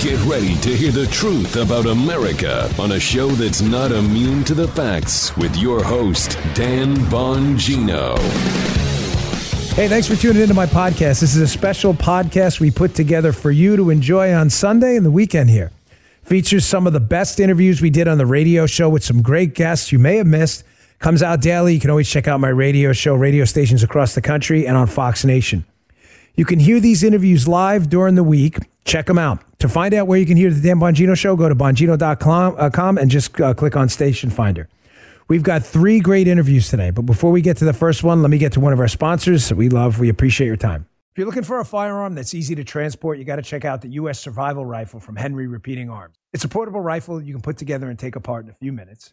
Get ready to hear the truth about America on a show that's not immune to the facts with your host, Dan Bongino. Hey, thanks for tuning into my podcast. This is a special podcast we put together for you to enjoy on Sunday and the weekend here. Features some of the best interviews we did on the radio show with some great guests you may have missed. Comes out daily. You can always check out my radio show, radio stations across the country, and on Fox Nation. You can hear these interviews live during the week. Check them out. To find out where you can hear the Dan Bongino Show, go to Bongino.com and just click on Station Finder. We've got three great interviews today, but before we get to the first one, let me get to one of our sponsors. We appreciate your time. If you're looking for a firearm that's easy to transport, you got to check out the U.S. Survival Rifle from Henry Repeating Arms. It's a portable rifle you can put together and take apart in a few minutes.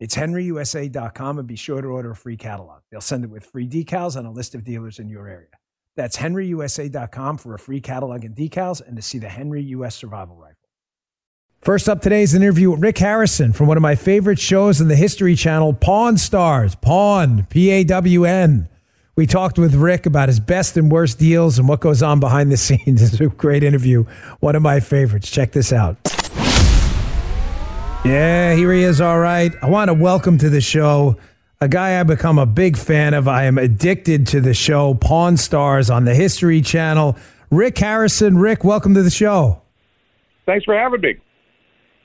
It's HenryUSA.com, and be sure to order a free catalog. They'll send it with free decals and a list of dealers in your area. That's HenryUSA.com for a free catalog and decals and to see the Henry U.S. Survival Rifle. First up today is an interview with Rick Harrison from one of my favorite shows on the History Channel, Pawn Stars. Pawn, P-A-W-N. We talked with Rick about his best and worst deals and what goes on behind the scenes. It's a great interview. One of my favorites. Check this out. Yeah, here he is. All right. I want to welcome to the show a guy I've become a big fan of. I am addicted to the show Pawn Stars on the History Channel. Rick Harrison. Rick, welcome to the show. Thanks for having me.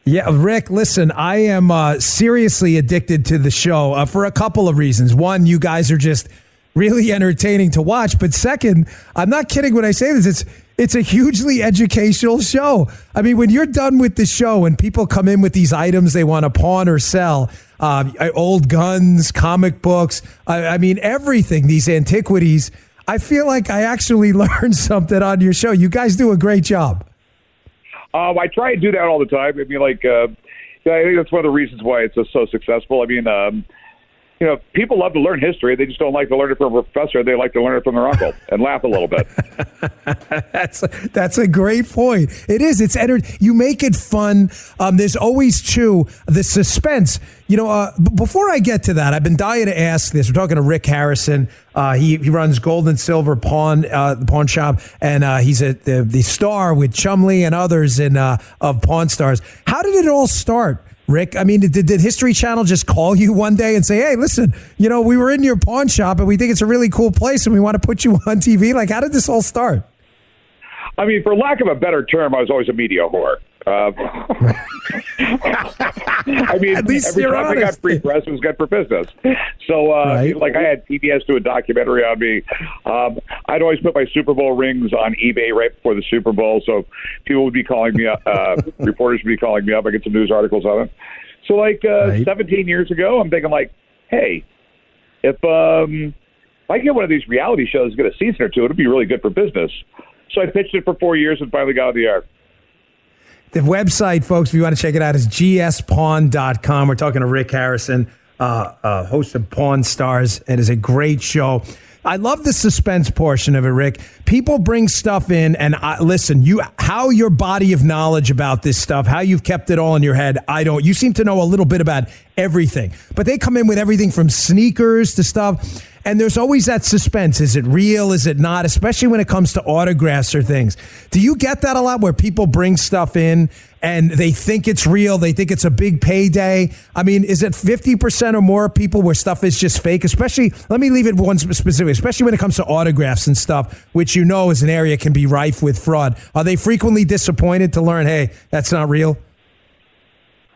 Yeah, Rick, listen, I am seriously addicted to the show for a couple of reasons. One, you guys are just really entertaining to watch. But second, I'm not kidding when I say this. It's a hugely educational show. I mean, when you're done with the show and people come in with these items they want to pawn or sell, old guns, comic books, I mean, everything, these antiquities, I feel like I actually learned something on your show. You guys do a great job. I try and do that all the time. I mean, I think that's one of the reasons why it's so successful. I mean, people love to learn history. They just don't like to learn it from a professor. They like to learn it from their uncle and laugh a little bit. That's a great point. It is. It's you make it fun. There's always, too, the suspense. You know, before I get to that, I've been dying to ask this. We're talking to Rick Harrison. He runs Gold and Silver Pawn, the pawn shop, and he's the star with Chumlee and others of Pawn Stars. How did it all start? Rick, I mean, did History Channel just call you one day and say, hey, listen, you know, we were in your pawn shop and we think it's a really cool place and we want to put you on TV? Like, how did this all start? I mean, for lack of a better term, I was always a media whore. I mean, at least every time honest. I got free press, it was good for business. So, right. I had PBS do a documentary on me. I'd always put my Super Bowl rings on eBay right before the Super Bowl, so people would be calling me up. Reporters would be calling me up. I get some news articles on it. So, 17 years ago, I'm thinking, hey, if I get one of these reality shows, get a season or two, it'll be really good for business. So I pitched it for 4 years and finally got on the air. The website, folks, if you want to check it out, is gspawn.com. We're talking to Rick Harrison, host of Pawn Stars, and it's a great show. I love the suspense portion of it, Rick. People bring stuff in, and listen, how your body of knowledge about this stuff, how you've kept it all in your head, I don't. You seem to know a little bit about everything. But they come in with everything from sneakers to stuff. And there's always that suspense. Is it real? Is it not? Especially when it comes to autographs or things. Do you get that a lot where people bring stuff in and they think it's real? They think it's a big payday. I mean, is it 50% or more people where stuff is just fake? Especially, let me leave it one specific, especially when it comes to autographs and stuff, which you know is an area can be rife with fraud. Are they frequently disappointed to learn, hey, that's not real?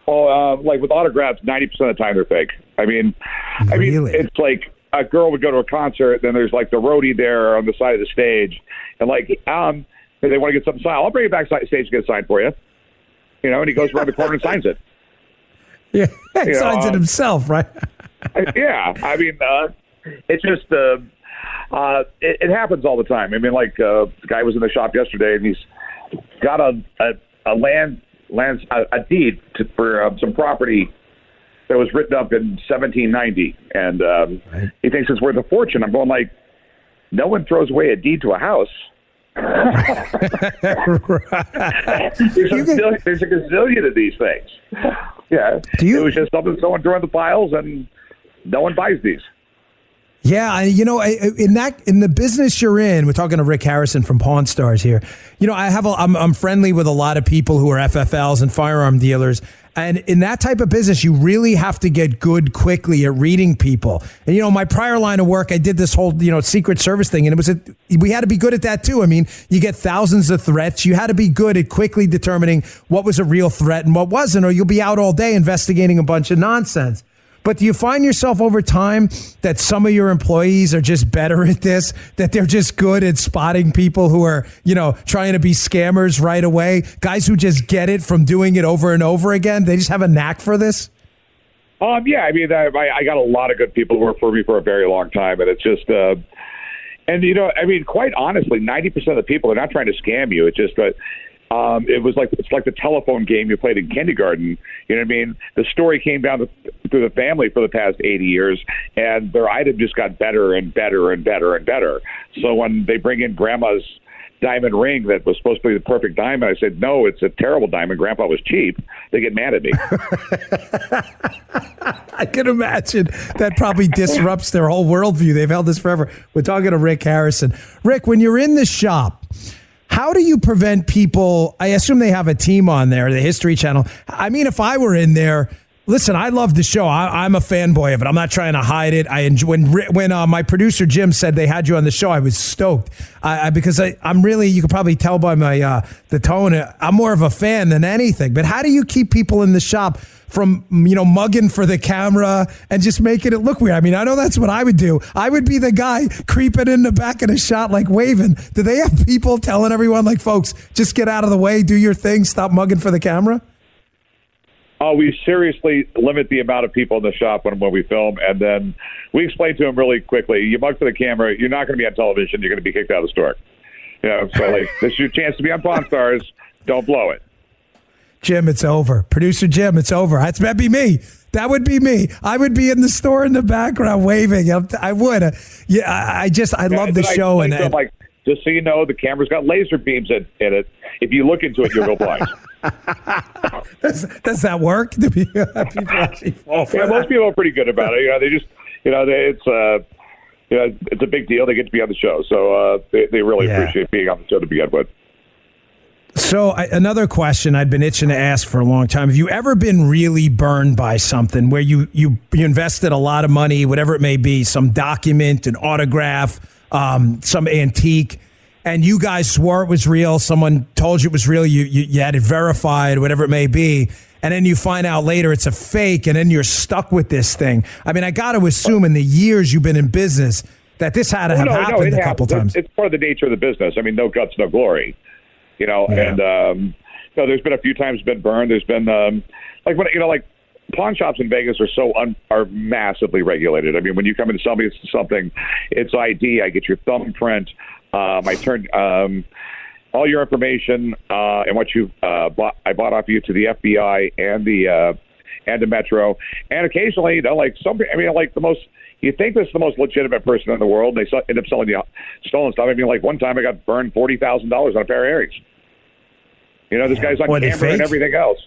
Oh, like with autographs, 90% of the time they're fake. I mean, it's like a girl would go to a concert, then there's like the roadie there on the side of the stage, and like, they want to get something signed. I'll bring it back stage to get signed for you. You know, and he goes around the corner and signs it. Yeah, he signs it himself, right? Yeah, I mean, it's just it happens all the time. I mean, like the guy was in the shop yesterday, and he's got a deed for some property that was written up in 1790, and he thinks it's worth a fortune. I'm going like, no one throws away a deed to a house. There's a gazillion of these things. Yeah, it was just something someone threw in the piles, and no one buys these. Yeah, you know, in the business you're in, we're talking to Rick Harrison from Pawn Stars here. You know, I'm friendly with a lot of people who are FFLs and firearm dealers, and in that type of business, you really have to get good quickly at reading people. And you know, my prior line of work, I did this whole Secret Service thing, and we had to be good at that too. I mean, you get thousands of threats, you had to be good at quickly determining what was a real threat and what wasn't, or you'll be out all day investigating a bunch of nonsense. But do you find yourself over time that some of your employees are just better at this, that they're just good at spotting people who are, trying to be scammers right away? Guys who just get it from doing it over and over again. They just have a knack for this. Yeah. I mean, I got a lot of good people who work for me for a very long time. And it's just, quite honestly, 90% of the people are not trying to scam you. It's just, it's like the telephone game you played in kindergarten. You know what I mean? The story came down through the family for the past 80 years, and their item just got better and better and better and better. So when they bring in grandma's diamond ring that was supposed to be the perfect diamond, I said, no, it's a terrible diamond. Grandpa was cheap. They get mad at me. I can imagine that probably disrupts their whole worldview. They've held this forever. We're talking to Rick Harrison. Rick, when you're in the shop, how do you prevent people? I assume they have a team on there, the History Channel. I mean, if I were in there, listen, I love the show. I'm a fanboy of it. I'm not trying to hide it. I enjoy, when my producer Jim said they had you on the show, I was stoked because you could probably tell by my the tone, I'm more of a fan than anything. But how do you keep people in the shop from mugging for the camera and just making it look weird? I mean, I know that's what I would do. I would be the guy creeping in the back of the shot, like waving. Do they have people telling everyone, like, folks, just get out of the way, do your thing, stop mugging for the camera? Oh, we seriously limit the amount of people in the shop when we film, and then we explain to them really quickly, you mug for the camera, you're not going to be on television, you're going to be kicked out of the store. So like, this is your chance to be on Pawn Stars, don't blow it. Jim, it's over. Producer Jim, it's over. That'd be me. That would be me. I would be in the store in the background waving. I would. Yeah, I love the show. And like, just so you know, the camera's got laser beams in it. If you look into it, you'll go blind. Does that work? Do people actually fall for that? Most people are pretty good about it. They just, it's a big deal. They get to be on the show, so they really appreciate being on the show to begin with. So another question I'd been itching to ask for a long time. Have you ever been really burned by something where you invested a lot of money, whatever it may be, some document, an autograph, some antique, and you guys swore it was real, someone told you it was real, you had it verified, whatever it may be, and then you find out later it's a fake, and then you're stuck with this thing? I mean, I got to assume in the years you've been in business that this had to happened a couple times. It's part of the nature of the business. I mean, no guts, no glory. And there's been a few times been burned. There's been like pawn shops in Vegas are are massively regulated. I mean, when you come in to sell me something, it's ID. I get your thumbprint. I turn all your information and what you bought. I bought off you to the FBI and the Metro. And occasionally, you think this is the most legitimate person in the world, and they end up selling you stolen stuff. I mean, like one time I got burned $40,000 on a pair of earrings. This guy's on camera and everything else.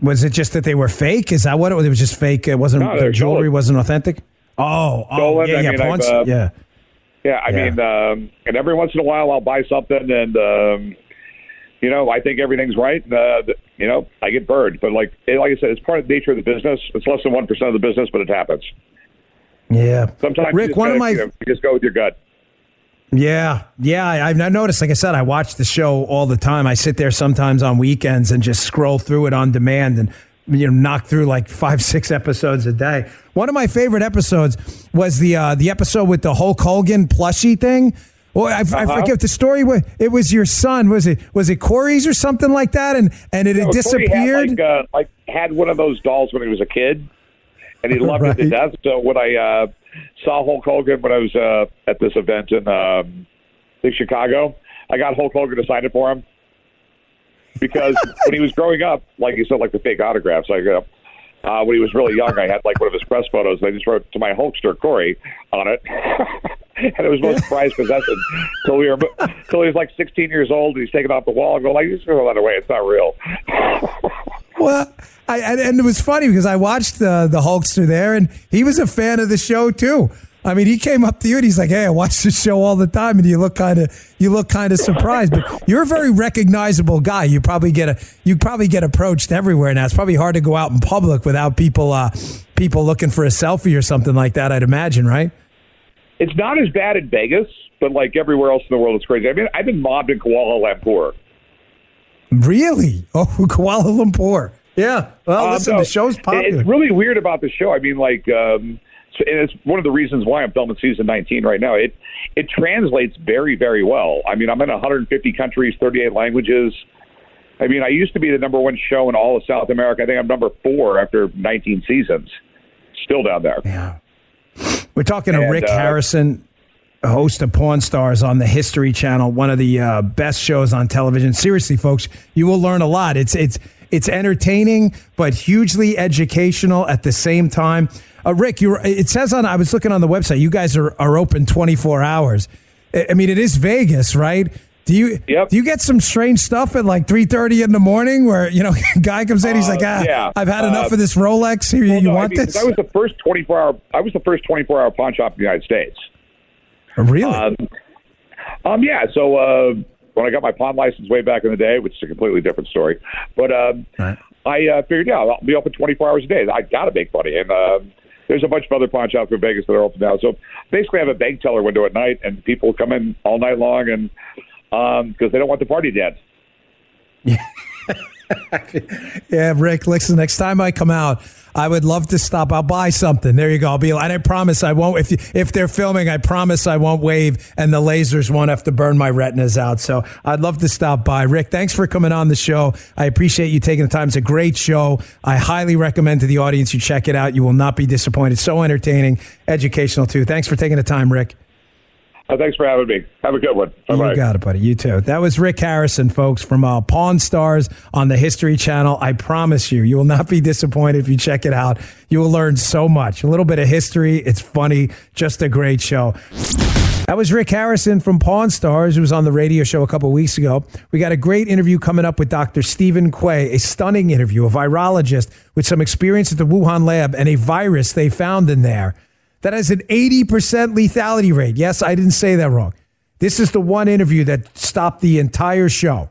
Was it just that they were fake? Is that what it was? It was just fake. It wasn't, the jewelry wasn't authentic? And every once in a while I'll buy something and, you know, I think everything's right. You know, I get burned. But like I said, it's part of the nature of the business. It's less than 1% of the business, but it happens. Yeah. Sometimes Rick, you just go with your gut. Yeah. Yeah. I've noticed, like I said, I watch the show all the time. I sit there sometimes on weekends and just scroll through it on demand and, you know, knock through like 5-6 episodes a day. One of my favorite episodes was the episode with the Hulk Hogan plushie thing. Well, I forget the story. It was your son. Was it Corey's or something like that? And it disappeared. Corey had, had one of those dolls when he was a kid, and he loved it to death. So when I saw Hulk Hogan when I was at this event in Chicago, I got Hulk Hogan to sign it for him. Because when he was growing up, like you said, like the fake autographs, when he was really young, I had like one of his press photos, and I just wrote "to my Hulkster Corey" on it, and it was most prized possession. Till he was like 16 years old, and he's taken off the wall and go like, "Just throw that away; it's not real." Well, and it was funny because I watched the Hulkster there, and he was a fan of the show too. I mean, he came up to you and he's like, "Hey, I watch this show all the time," and you look kind of surprised. But you're a very recognizable guy. You probably get approached everywhere now. It's probably hard to go out in public without people looking for a selfie or something like that, I'd imagine, right? It's not as bad in Vegas, but like everywhere else in the world, it's crazy. I mean, I've been mobbed in Kuala Lumpur. Really? Oh, Kuala Lumpur. Yeah. Well, listen, the show's popular. It's really weird about the show. I mean, like. And it's one of the reasons why I'm filming season 19 right now. It translates very, very well. I mean, I'm in 150 countries, 38 languages. I mean, I used to be the number one show in all of South America. I think I'm number 4 after 19 seasons. Still down there. Yeah. We're talking to Rick Harrison, host of Pawn Stars on the History Channel, one of the best shows on television. Seriously, folks, you will learn a lot. It's entertaining, but hugely educational at the same time. Rick, it says I was looking on the website, you guys are open 24 hours. I mean, it is Vegas, right? Do you get some strange stuff at like 3:30 in the morning where, you know, a guy comes in, he's like, I've had enough of this Rolex. Here, you want this? I was the first 24-hour pawn shop in the United States. Really? Yeah. So when I got my pawn license way back in the day, which is a completely different story, but I figured, I'll be open 24 hours a day. I got to make money. And there's a bunch of other pawn shops in Vegas that are open now. So basically I have a bank teller window at night, and people come in all night long and because they don't want the party dead. Yeah. Yeah, Rick, listen, next time I come out, I would love to stop. I'll buy something. There you go. And I promise I won't. If they're filming, I promise I won't wave, and the lasers won't have to burn my retinas out. So I'd love to stop by. Rick, thanks for coming on the show. I appreciate you taking the time. It's a great show. I highly recommend to the audience you check it out. You will not be disappointed. So entertaining, educational too. Thanks for taking the time, Rick. Thanks for having me. Have a good one. Bye-bye. You got it, buddy. You too. That was Rick Harrison, folks, from Pawn Stars on the History Channel. I promise you, you will not be disappointed if you check it out. You will learn so much. A little bit of history. It's funny. Just a great show. That was Rick Harrison from Pawn Stars, who was on the radio show a couple of weeks ago. We got a great interview coming up with Dr. Steven Quay, a stunning interview, a virologist with some experience at the Wuhan lab and a virus they found in there that has an 80% lethality rate. Yes, I didn't say that wrong. This is the one interview that stopped the entire show.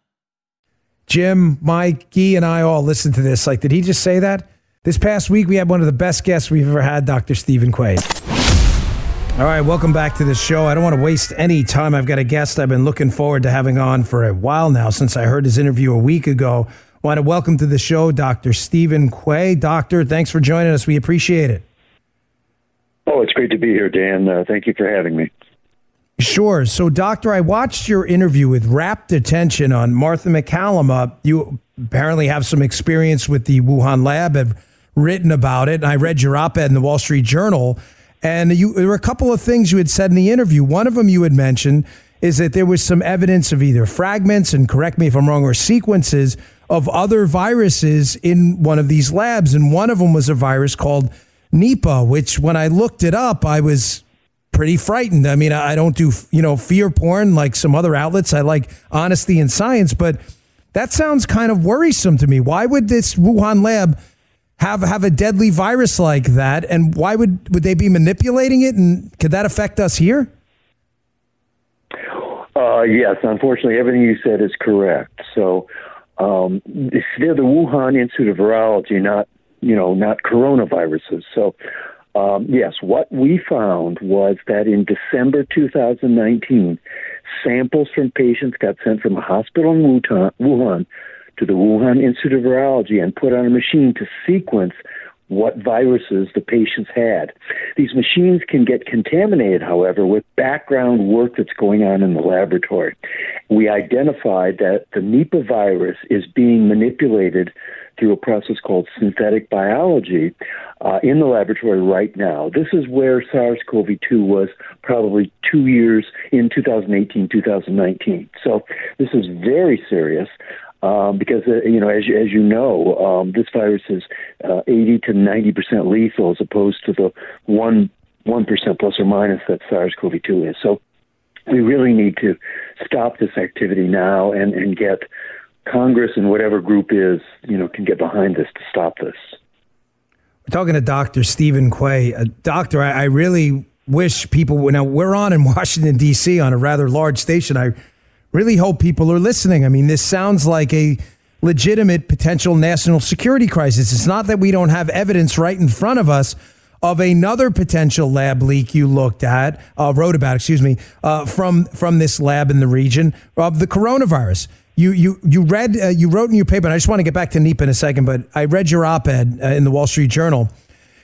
Jim, Mike, Guy, and I all listened to this. Like, did he just say that? This past week, we had one of the best guests we've ever had, Dr. Steven Quay. All right, welcome back to the show. I don't want to waste any time. I've got a guest I've been looking forward to having on for a while now, since I heard his interview a week ago. I want to welcome to the show Dr. Steven Quay. Doctor, thanks for joining us. We appreciate it. Oh, it's great to be here, Dan. Thank you for having me. Sure. So, Doctor, I watched your interview with rapt attention on Martha McCallum. You apparently have some experience with the Wuhan lab, have written about it, and I read your op-ed in the Wall Street Journal. And there were a couple of things you had said in the interview. One of them you had mentioned is that there was some evidence of either fragments, and correct me if I'm wrong, or sequences of other viruses in one of these labs. And one of them was a virus called Nipah, which when I looked it up, I was pretty frightened. I mean, I don't do, fear porn like some other outlets. I like honesty and science, but that sounds kind of worrisome to me. Why would this Wuhan lab have a deadly virus like that, and why would they be manipulating it, and could that affect us here? Yes, unfortunately, everything you said is correct. So they're the Wuhan Institute of Virology, not coronaviruses. So yes, what we found was that in December 2019, samples from patients got sent from a hospital in Wuhan to the Wuhan Institute of Virology and put on a machine to sequence what viruses the patients had. These machines can get contaminated, however, with background work that's going on in the laboratory. We identified that the Nipah virus is being manipulated through a process called synthetic biology in the laboratory right now. This is where SARS-CoV-2 was probably 2 years in 2018, 2019. So this is very serious. Because, this virus is 80 to 90% lethal as opposed to the 1% plus or minus that SARS-CoV-2 is. So we really need to stop this activity now and get Congress and whatever group is, can get behind this to stop this. We're talking to Dr. Steven Quay. Doctor, I really wish people, now we're on in Washington, D.C. on a rather large station. I really hope people are listening. I mean, this sounds like a legitimate potential national security crisis. It's not that we don't have evidence right in front of us of another potential lab leak you wrote about, from this lab in the region of the coronavirus. You wrote in your paper, and I just want to get back to Nipah in a second, but I read your op-ed in the Wall Street Journal,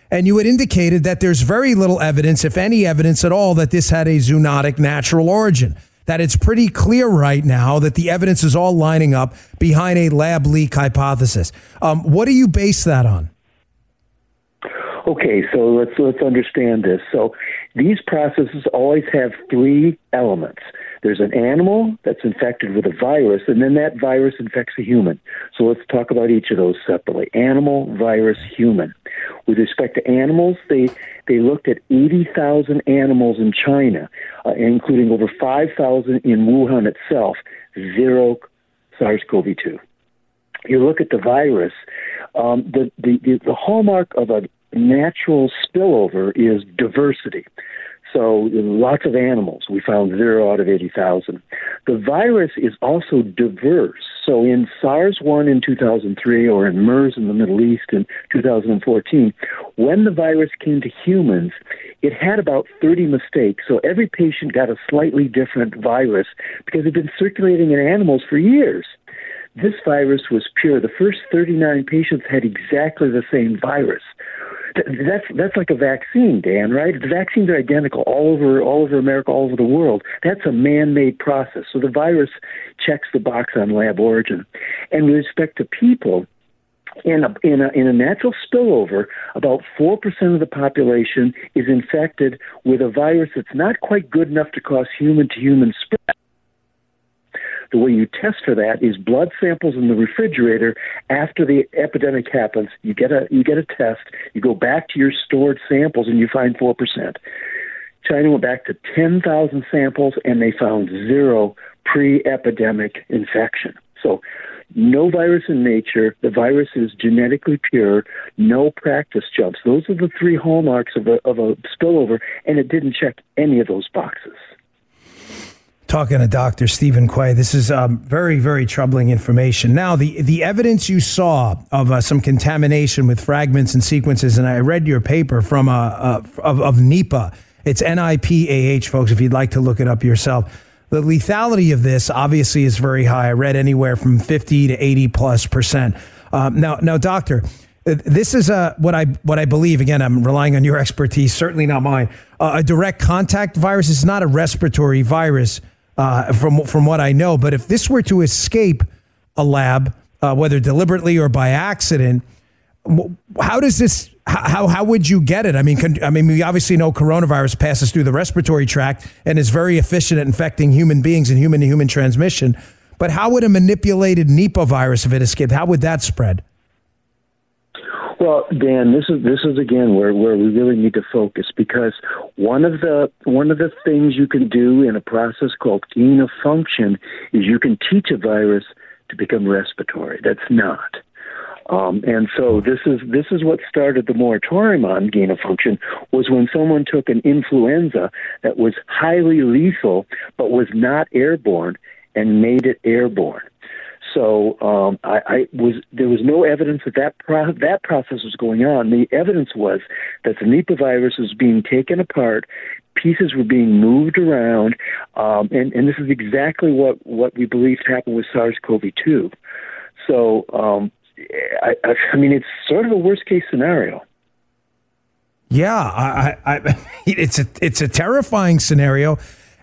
and you had indicated that there's very little evidence, if any evidence at all, that this had a zoonotic natural origin. That it's pretty clear right now that the evidence is all lining up behind a lab leak hypothesis. What do you base that on? Okay, so let's understand this. So these processes always have three elements. There's an animal that's infected with a virus, and then that virus infects a human. So let's talk about each of those separately. Animal, virus, human. With respect to animals, they looked at 80,000 animals in China, including over 5,000 in Wuhan itself, zero SARS-CoV-2. You look at the virus, the hallmark of a natural spillover is diversity. So lots of animals. We found 0 out of 80,000. The virus is also diverse. So in SARS-1 in 2003 or in MERS in the Middle East in 2014, when the virus came to humans, it had about 30 mistakes. So every patient got a slightly different virus because it had been circulating in animals for years. This virus was pure. The first 39 patients had exactly the same virus. That's like a vaccine, Dan, right? The vaccines are identical all over America, all over the world. That's a man-made process. So the virus checks the box on lab origin. And with respect to people, in a natural spillover, about 4% of the population is infected with a virus that's not quite good enough to cause human-to-human spread. The way you test for that is blood samples in the refrigerator. After the epidemic happens, you get a test, you go back to your stored samples, and you find 4%. China went back to 10,000 samples, and they found 0 pre-epidemic infection. So no virus in nature. The virus is genetically pure. No practice jumps. Those are the three hallmarks of a spillover, and it didn't check any of those boxes. Talking to Dr. Steven Quay, this is very, very troubling information. Now, the evidence you saw of some contamination with fragments and sequences, and I read your paper from of Nipah, It's NIPAH, folks, if you'd like to look it up yourself. The lethality of this obviously is very high. I read anywhere from 50 to 80%+. Now, doctor, this is what I believe. Again, I'm relying on your expertise, certainly not mine. A direct contact virus is not a respiratory virus, from what I know. But if this were to escape a lab, whether deliberately or by accident, how does this? How would you get it? I mean, we obviously know coronavirus passes through the respiratory tract and is very efficient at infecting human beings and human-to-human transmission. But how would a manipulated Nipah virus, if it escaped, how would that spread? Well, Dan, this is again where we really need to focus, because one of the things you can do in a process called gain of function is you can teach a virus to become respiratory. That's not. And so this is what started the moratorium on gain of function, was when someone took an influenza that was highly lethal but was not airborne and made it airborne. So there was no evidence that process was going on. The evidence was that the Nipah virus was being taken apart, pieces were being moved around, and this is exactly what we believed happened with SARS-CoV-2. So I mean, it's sort of a worst case scenario. Yeah, it's a terrifying scenario.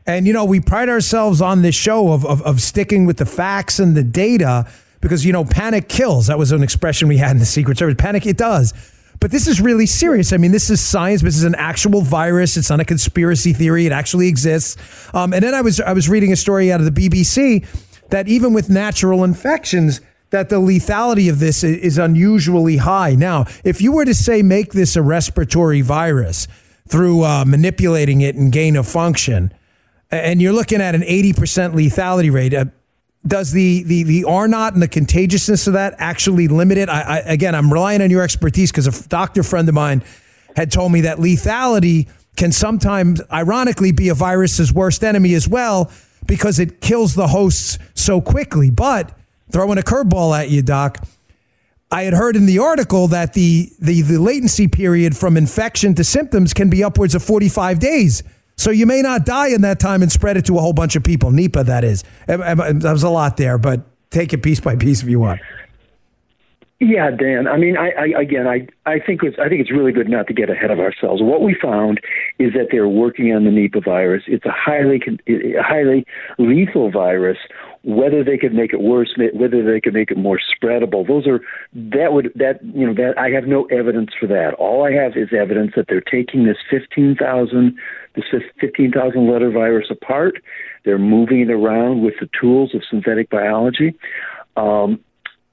And, you know, we pride ourselves on this show of sticking with the facts and the data because, you know, panic kills. That was an expression we had in the Secret Service. Panic, it does. But this is really serious. I mean, this is science. This is an actual virus. It's not a conspiracy theory. It actually exists. And then I was reading a story out of the BBC that even with natural infections, that the lethality of this is unusually high. Now, if you were to say make this a respiratory virus through manipulating it and gain of function, and you're looking at an 80% lethality rate. Does the R naught and the contagiousness of that actually limit it? Again, I'm relying on your expertise because a doctor friend of mine had told me that lethality can sometimes, ironically, be a virus's worst enemy as well because it kills the hosts so quickly. But throwing a curveball at you, Doc, I had heard in the article that the latency period from infection to symptoms can be upwards of 45 days. So you may not die in that time and spread it to a whole bunch of people. Nipah, that is. That was a lot there, but take it piece by piece if you want. Yeah, Dan. I mean, I think it's really good not to get ahead of ourselves. What we found is that they're working on the Nipah virus. It's a highly lethal virus. Whether they could make it worse, whether they could make it more spreadable, I have no evidence for that. All I have is evidence that they're taking this 15,000 letter virus apart. They're moving it around with the tools of synthetic biology.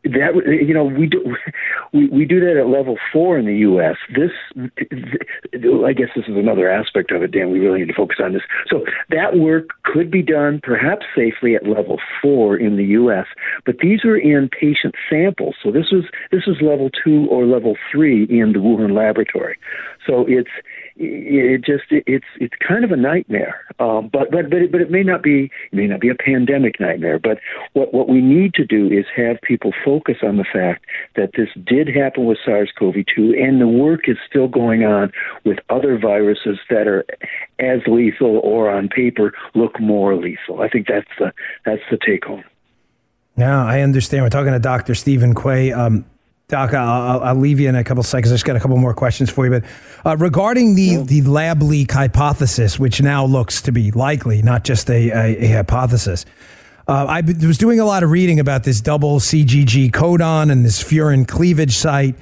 That, you know, we do that at level 4 in the U.S. This, I guess, this is another aspect of it, Dan. We really need to focus on this. So that work could be done, perhaps safely, at level 4 in the U.S. But these were in patient samples, so this was level 2 or level 3 in the Wuhan laboratory. So it's kind of a nightmare, but it may not be a pandemic nightmare. But what we need to do is have people focus on the fact that this did happen with SARS-CoV-2, and the work is still going on with other viruses that are as lethal or on paper look more lethal. I think that's the take home. Now I understand. We're talking to Dr. Steven Quay. Doc, I'll leave you in a couple of seconds. I just got a couple more questions for you. But regarding the lab leak hypothesis, which now looks to be likely, not just a hypothesis, I was doing a lot of reading about this double CGG codon and this furin cleavage site,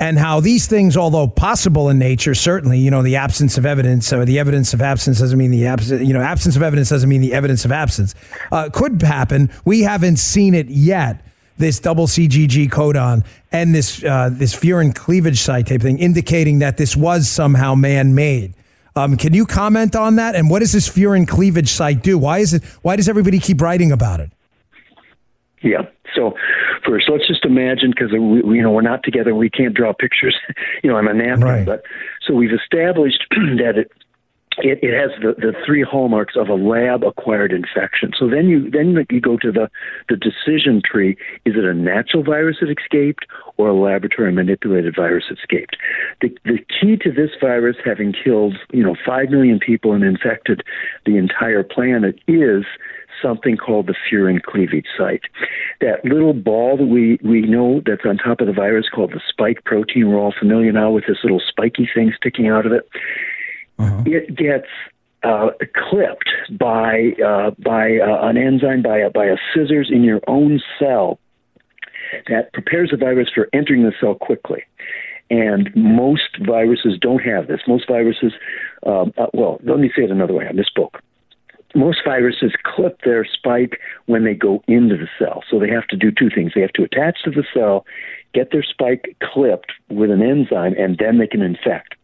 and how these things, although possible in nature, certainly, you know, the absence of evidence, or the evidence of absence doesn't mean the absence, you know, absence of evidence doesn't mean the evidence of absence, could happen. We haven't seen it yet. This double CGG codon and this furin cleavage site type thing, indicating that this was somehow man-made. Can you comment on that? And what does this furin cleavage site do? Why does everybody keep writing about it? Yeah. So first, let's just imagine, because we're not together, we can't draw pictures. You know, I'm a napkin, right. But so we've established that it It has the three hallmarks of a lab-acquired infection. So then you go to the decision tree. Is it a natural virus that escaped or a laboratory-manipulated virus that escaped? The key to this virus having killed 5 million people and infected the entire planet is something called the furin cleavage site. That little ball that we know that's on top of the virus called the spike protein. We're all familiar now with this little spiky thing sticking out of it. Uh-huh. It gets clipped by an enzyme, by a scissors in your own cell that prepares the virus for entering the cell quickly. And most viruses don't have this. Most viruses, let me say it another way. I misspoke. Most viruses clip their spike when they go into the cell. So they have to do two things. They have to attach to the cell, get their spike clipped with an enzyme, and then they can infect.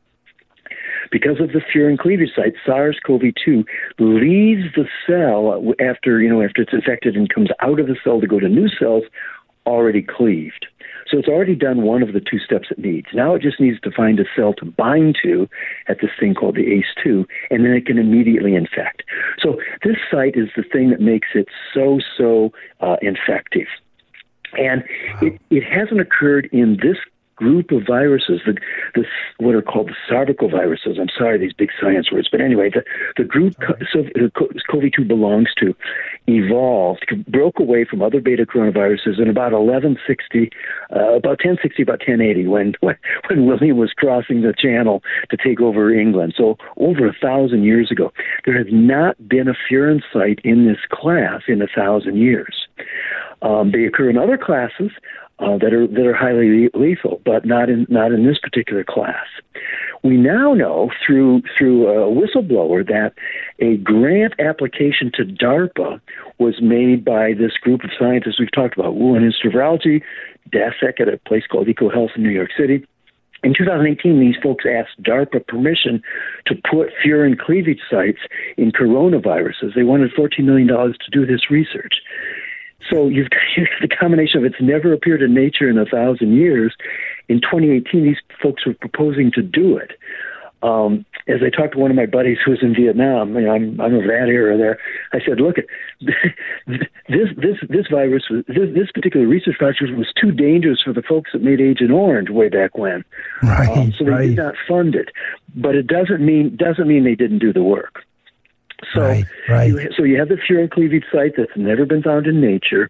Because of the furin cleavage site, SARS-CoV-2 leaves the cell after it's infected and comes out of the cell to go to new cells already cleaved. So it's already done one of the two steps it needs. Now it just needs to find a cell to bind to at this thing called the ACE2, and then it can immediately infect. So this site is the thing that makes it so infective. And it hasn't occurred in this group of viruses, what are called the sarbacoviruses. I'm sorry, these big science words. But anyway, the group SARS-CoV-2 belongs to broke away from other beta coronaviruses in about 1080 when William was crossing the channel to take over England. So over 1,000 years ago, there has not been a furin site in this class in 1,000 years. They occur in other classes that are highly lethal, but not in this particular class. We now know through a whistleblower that a grant application to DARPA was made by this group of scientists we've talked about, Wuhan Institute of Virology, DASEC at a place called EcoHealth in New York City. In 2018, these folks asked DARPA permission to put furin cleavage sites in coronaviruses. They wanted $14 million to do this research. So you've got the combination of it's never appeared in nature in 1,000 years. In 2018, these folks were proposing to do it. As I talked to one of my buddies who was in Vietnam, I'm of that era there, I said, look, this particular research project was too dangerous for the folks that made Agent Orange way back when. Right, so they did not fund it. But it doesn't mean they didn't do the work. So, right. So you have the furin cleavage site that's never been found in nature.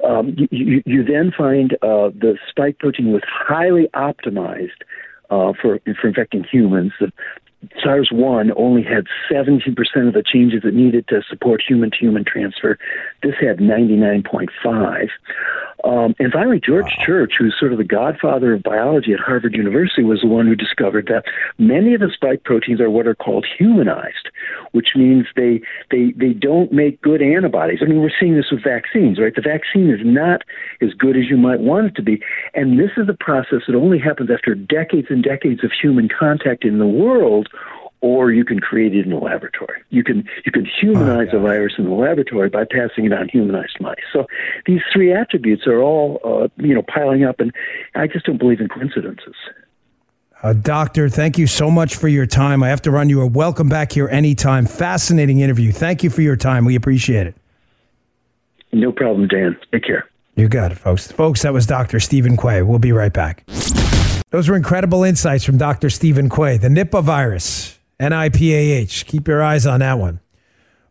You then find the spike protein was highly optimized for infecting humans. The SARS-1 only had 17% of the changes it needed to support human-to-human transfer. This had 99.5. And finally, George Church, who's sort of the godfather of biology at Harvard University, was the one who discovered that many of the spike proteins are what are called humanized, which means they don't make good antibodies. I mean, we're seeing this with vaccines, right? The vaccine is not as good as you might want it to be. And this is a process that only happens after decades and decades of human contact in the world, or you can create it in the laboratory. You can humanize a virus in the laboratory by passing it on humanized mice. So these three attributes are all piling up, and I just don't believe in coincidences. Doctor, thank you so much for your time. I have to run. You are welcome back here anytime. Fascinating interview. Thank you for your time. We appreciate it. No problem, Dan. Take care. You got it, folks. Folks, that was Dr. Steven Quay. We'll be right back. Those were incredible insights from Dr. Steven Quay. The Nipah virus. NIPAH. Keep your eyes on that one.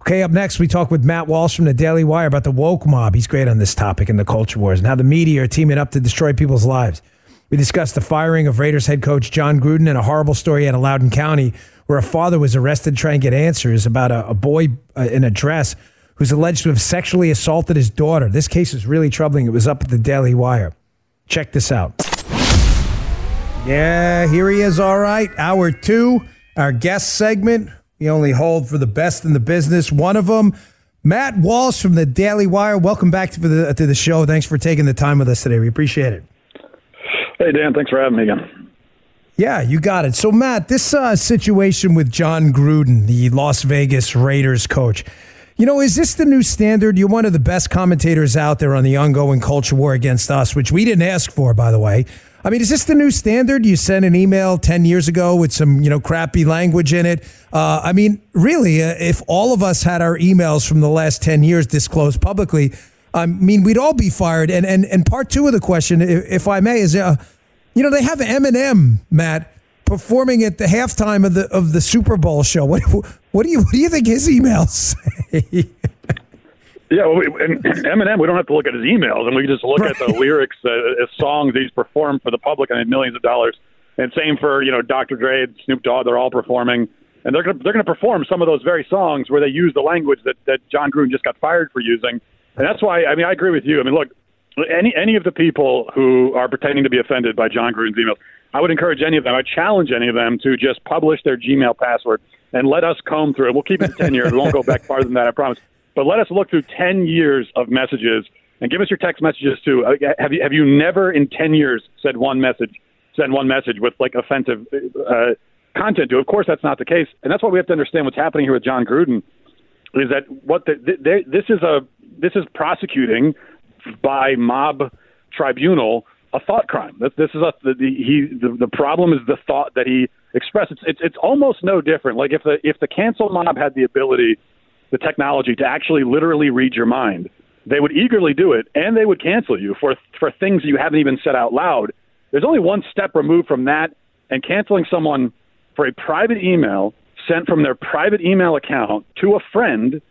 Okay, up next, we talk with Matt Walsh from the Daily Wire about the woke mob. He's great on this topic and the culture wars and how the media are teaming up to destroy people's lives. We discussed the firing of Raiders head coach John Gruden and a horrible story out of Loudoun County where a father was arrested trying to get answers about a boy in a dress who's alleged to have sexually assaulted his daughter. This case is really troubling. It was up at the Daily Wire. Check this out. Yeah, here he is. All right. Hour two. Our guest segment, we only hold for the best in the business. One of them, Matt Walsh from the Daily Wire. Welcome back to the show. Thanks for taking the time with us today. We appreciate it. Hey, Dan. Thanks for having me again. Yeah, you got it. So, Matt, this situation with John Gruden, the Las Vegas Raiders coach, You know, is this the new standard? You're one of the best commentators out there on the ongoing culture war against us, which we didn't ask for, by the way. I mean, is this the new standard? You sent an email 10 years ago with some, you know, crappy language in it. I mean, really, if all of us had our emails from the last 10 years disclosed publicly, I mean, we'd all be fired. And part two of the question, if I may, is, you know, they have Eminem, Matt, performing at the halftime of the Super Bowl show. What do you think his emails say? Yeah, well, and Eminem, we don't have to look at his emails, and we can just look at the lyrics, songs he's performed for the public and millions of dollars. And same for, you know, Dr. Dre, Snoop Dogg, they're all performing, and they're going to perform some of those very songs where they use the language that John Gruden just got fired for using. And that's why, I mean, I agree with you. I mean, look, any of the people who are pretending to be offended by John Gruden's emails, I would encourage any of them. I challenge any of them to just publish their Gmail password and let us comb through it. We'll keep it 10 years. We won't go back farther than that, I promise. But let us look through 10 years of messages and give us your text messages too. Have you never in 10 years sent one message with like offensive content to? Of course, that's not the case. And that's why we have to understand what's happening here with John Gruden is that this is prosecuting by mob tribunal a thought crime. The problem is the thought that he expressed. It's almost no different. Like if the cancel mob had the ability, the technology to actually literally read your mind, they would eagerly do it, and they would cancel you for things you haven't even said out loud. There's only one step removed from that, and canceling someone for a private email sent from their private email account to a friend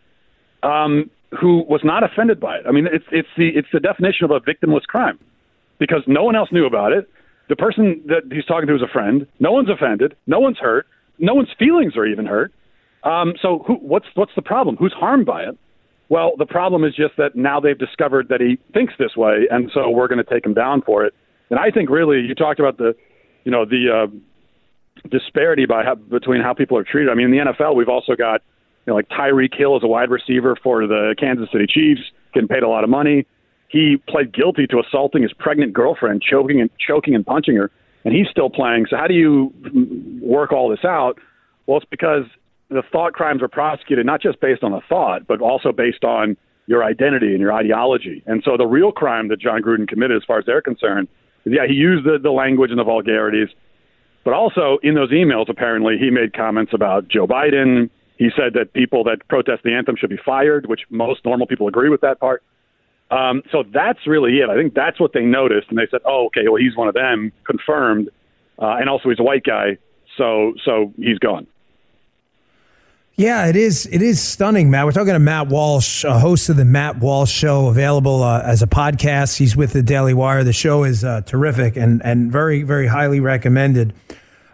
who was not offended by it. I mean, it's the definition of a victimless crime. Because no one else knew about it. The person that he's talking to is a friend. No one's offended. No one's hurt. No one's feelings are even hurt. So what's the problem? Who's harmed by it? Well, the problem is just that now they've discovered that he thinks this way, and so we're going to take him down for it. And I think really, you talked about the disparity between how people are treated. I mean, in the NFL, we've also got, you know, like Tyreek Hill is a wide receiver for the Kansas City Chiefs, getting paid a lot of money. He pled guilty to assaulting his pregnant girlfriend, choking and punching her, and he's still playing. So how do you work all this out? Well, it's because the thought crimes are prosecuted not just based on a thought, but also based on your identity and your ideology. And so the real crime that John Gruden committed, as far as they're concerned, is, yeah, he used the language and the vulgarities, but also in those emails, apparently, he made comments about Joe Biden. He said that people that protest the anthem should be fired, which most normal people agree with that part. So that's really it. I think that's what they noticed. And they said, oh, okay, well, he's one of them, confirmed. And also he's a white guy. So he's gone. Yeah, it is stunning, Matt. We're talking to Matt Walsh, host of the Matt Walsh Show, available as a podcast. He's with the Daily Wire. The show is terrific and very, very highly recommended.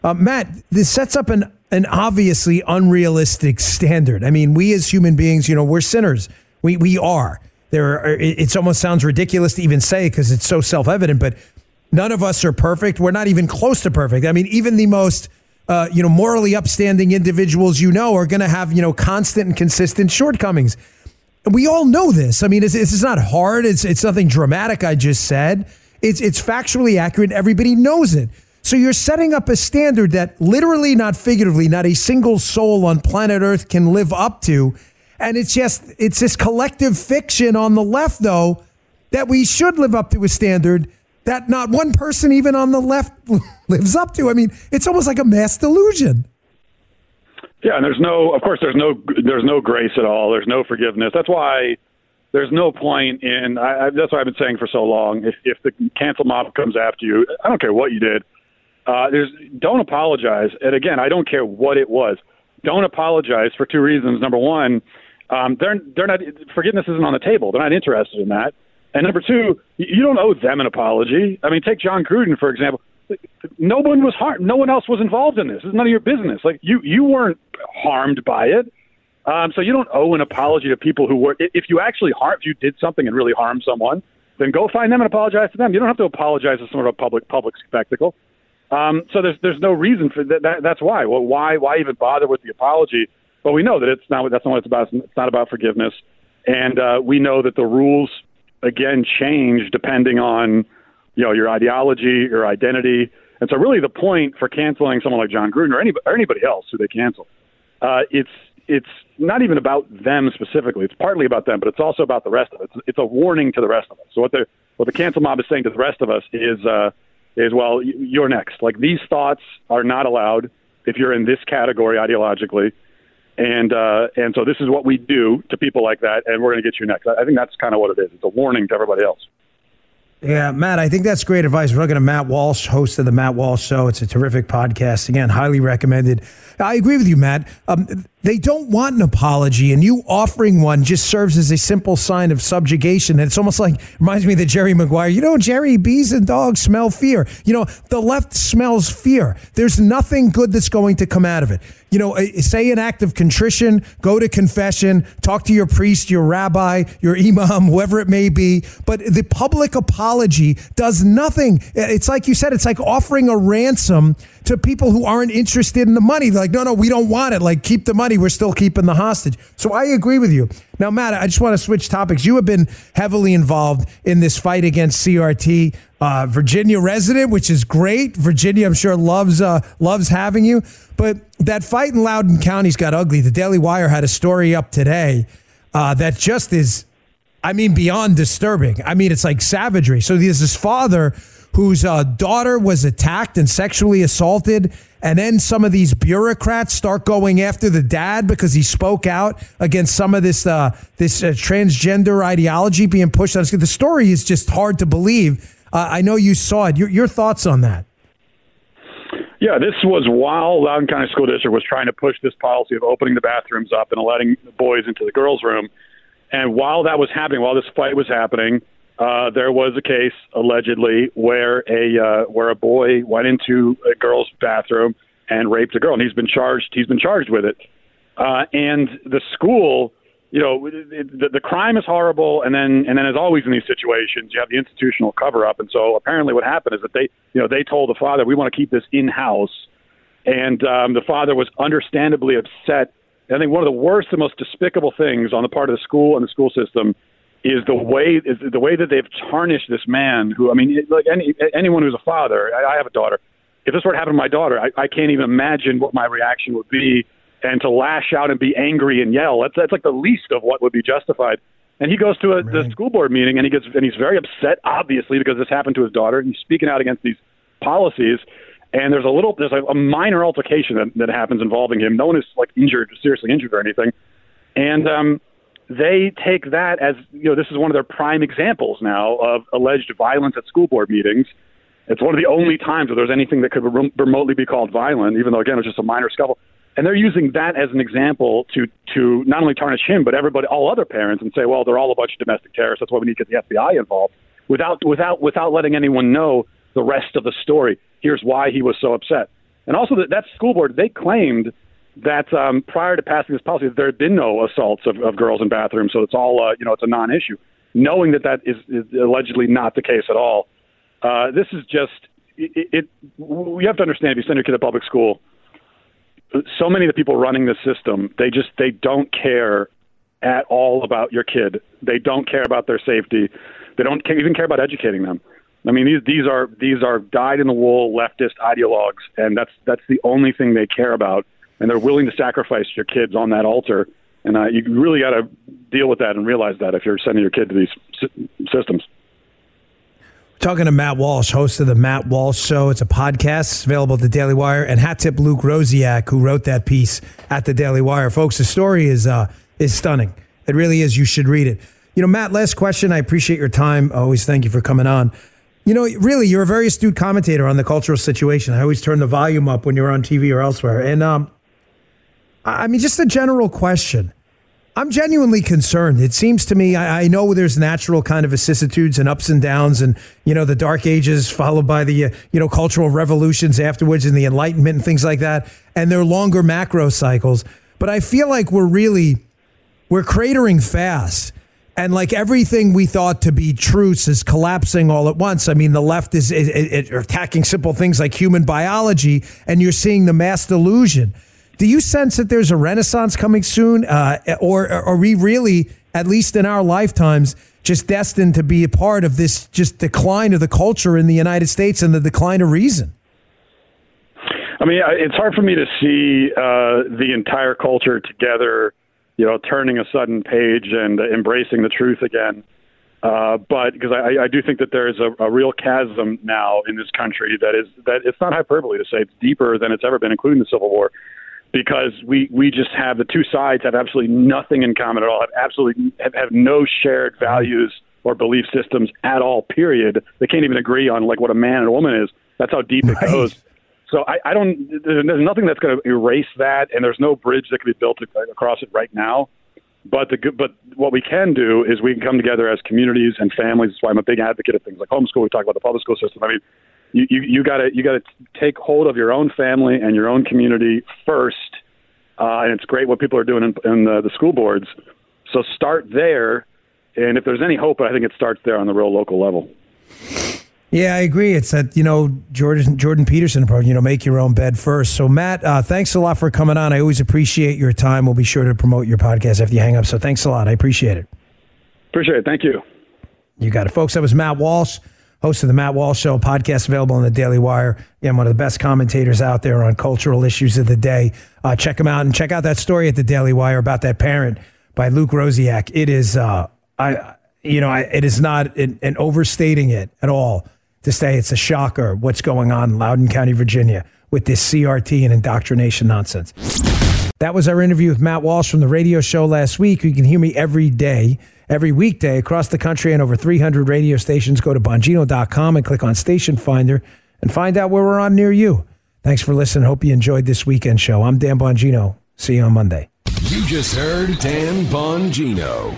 Matt, this sets up an obviously unrealistic standard. I mean, we as human beings, you know, we're sinners. We are. It almost sounds ridiculous to even say because it's so self-evident, but none of us are perfect. We're not even close to perfect. I mean, even the most, morally upstanding individuals, you know, are going to have, you know, constant and consistent shortcomings. We all know this. I mean, it's not hard. It's nothing dramatic. I just said it's factually accurate. Everybody knows it. So you're setting up a standard that literally, not figuratively, not a single soul on planet Earth can live up to. And it's this collective fiction on the left, though, that we should live up to a standard that not one person even on the left lives up to. I mean, it's almost like a mass delusion. Yeah, and there's no grace at all. There's no forgiveness. That's why there's no point in, that's why I've been saying for so long, if the cancel mob comes after you, I don't care what you did. Don't apologize. And again, I don't care what it was. Don't apologize for two reasons. Number one, they're not, forgiveness isn't on the table. They're not interested in that. And number two, you don't owe them an apology. I mean, take John Gruden, for example. No one was harmed. No one else was involved in this. It's none of your business. Like you weren't harmed by it. So you don't owe an apology to people who were, if you did something and really harmed someone, then go find them and apologize to them. You don't have to apologize to sort of a public spectacle. So there's no reason for that. That's why. Well, why even bother with the apology? But we know that that's not what it's about. It's not about forgiveness. And we know that the rules, again, change depending on, you know, your ideology, your identity. And so really the point for canceling someone like John Gruden or anybody else who they cancel, it's it's not even about them specifically. It's partly about them, but it's also about the rest of us. It's a warning to the rest of us. So what the cancel mob is saying to the rest of us is, well, you're next. Like, these thoughts are not allowed if you're in this category ideologically. And so this is what we do to people like that, and we're going to get you next. I think that's kind of what it is. It's a warning to everybody else. Yeah, Matt, I think that's great advice. We're looking at Matt Walsh, host of the Matt Walsh Show. It's a terrific podcast. Again, highly recommended. I agree with you, Matt. They don't want an apology, and you offering one just serves as a simple sign of subjugation. And it's almost like, reminds me of the Jerry Maguire, Jerry, bees and dogs smell fear. The left smells fear. There's nothing good that's going to come out of it. Say an act of contrition, go to confession, talk to your priest, your rabbi, your imam, whoever it may be. But the public apology does nothing. It's like you said, it's like offering a ransom to people who aren't interested in the money. Like, no, we don't want it. Like, keep the money. We're still keeping the hostage. So I agree with you. Now, Matt, I just want to switch topics. You have been heavily involved in this fight against CRT, Virginia resident, which is great. Virginia, I'm sure, loves having you. But that fight in Loudoun County's got ugly. The Daily Wire had a story up today that just is, beyond disturbing. It's like savagery. So there's this father whose daughter was attacked and sexually assaulted. And then some of these bureaucrats start going after the dad because he spoke out against some of this transgender ideology being pushed on. The story is just hard to believe. I know you saw it. Your thoughts on that? Yeah, this was while Loudoun County School District was trying to push this policy of opening the bathrooms up and letting the boys into the girls' room. And while that was happening, while this fight was happening, there was a case allegedly where a boy went into a girl's bathroom and raped a girl, and he's been charged with it. And the school, the crime is horrible, and then as always in these situations, you have the institutional cover up. And so apparently what happened is that they told the father, we want to keep this in house, and the father was understandably upset. I think one of the worst and most despicable things on the part of the school and the school system is the way that they've tarnished this man who, like anyone who's a father, I have a daughter. If this were to happen to my daughter, I can't even imagine what my reaction would be, and to lash out and be angry and yell. That's like the least of what would be justified. And he goes to the school board meeting, and he's very upset, obviously, because this happened to his daughter, and he's speaking out against these policies. And there's a minor altercation that happens involving him. No one is like seriously injured or anything. And, they take that as, this is one of their prime examples now of alleged violence at school board meetings. It's one of the only times where there's anything that could remotely be called violent, even though, again, it was just a minor scuffle. And they're using that as an example to not only tarnish him, but everybody, all other parents, and say, well, they're all a bunch of domestic terrorists. That's why we need to get the FBI involved, without letting anyone know the rest of the story. Here's why he was so upset. And also that school board, they claimed that prior to passing this policy, there had been no assaults of girls in bathrooms. So it's all, it's a non-issue, knowing that is allegedly not the case at all. This is just, we have to understand, if you send your kid to public school, so many of the people running this system, they don't care at all about your kid. They don't care about their safety. They don't even care about educating them. These are dyed-in-the-wool leftist ideologues, and that's the only thing they care about. And they're willing to sacrifice your kids on that altar. And you really got to deal with that and realize that if you're sending your kid to these systems. Talking to Matt Walsh, host of the Matt Walsh Show. It's a podcast available at the Daily Wire. And hat tip Luke Rosiak, who wrote that piece at the Daily Wire. Folks, the story is stunning. It really is. You should read it. Matt, last question. I appreciate your time. I always thank you for coming on. Really, you're a very astute commentator on the cultural situation. I always turn the volume up when you're on TV or elsewhere. And, just a general question. I'm genuinely concerned. It seems to me, I know there's natural kind of vicissitudes and ups and downs and, the Dark Ages followed by the, cultural revolutions afterwards and the Enlightenment and things like that. And their longer macro cycles. But I feel like we're cratering fast. And like everything we thought to be truths is collapsing all at once. The left is attacking simple things like human biology, and you're seeing the mass delusion. Do you sense that there's a renaissance coming soon, or are we really, at least in our lifetimes, just destined to be a part of this just decline of the culture in the United States and the decline of reason? I mean, it's hard for me to see the entire culture together, you know, turning a sudden page and embracing the truth again. But because I do think that there is a real chasm now in this country that it's not hyperbole to say it's deeper than it's ever been, including the Civil War, because we just have the two sides have absolutely nothing in common at all, have no shared values or belief systems at all, period. They can't even agree on like what a man and a woman is. That's how deep it goes. So I don't, there's nothing that's going to erase that, and there's no bridge that can be built across it right now. But what we can do is we can come together as communities and families. That's why I'm a big advocate of things like homeschool. We talk about the public school system. I mean, you gotta take hold of your own family and your own community first. And it's great what people are doing in the school boards. So start there. And if there's any hope, I think it starts there on the real local level. Yeah, I agree. It's that, you know, Jordan Peterson approach, you know, make your own bed first. So, Matt, thanks a lot for coming on. I always appreciate your time. We'll be sure to promote your podcast after you hang up. So thanks a lot. I appreciate it. Appreciate it. Thank you. You got it, folks. That was Matt Walsh, host of the Matt Walsh Show podcast, available on the Daily Wire. Yeah, I'm one of the best commentators out there on cultural issues of the day. Check him out and check out that story at the Daily Wire about that parent by Luke Rosiak. It is, it is not an overstating it at all to say it's a shocker what's going on in Loudoun County, Virginia, with this CRT and indoctrination nonsense. That was our interview with Matt Walsh from the radio show last week. You can hear me every day, every weekday across the country on over 300 radio stations. Go to Bongino.com and click on Station Finder and find out where we're on near you. Thanks for listening. Hope you enjoyed this weekend show. I'm Dan Bongino. See you on Monday. You just heard Dan Bongino.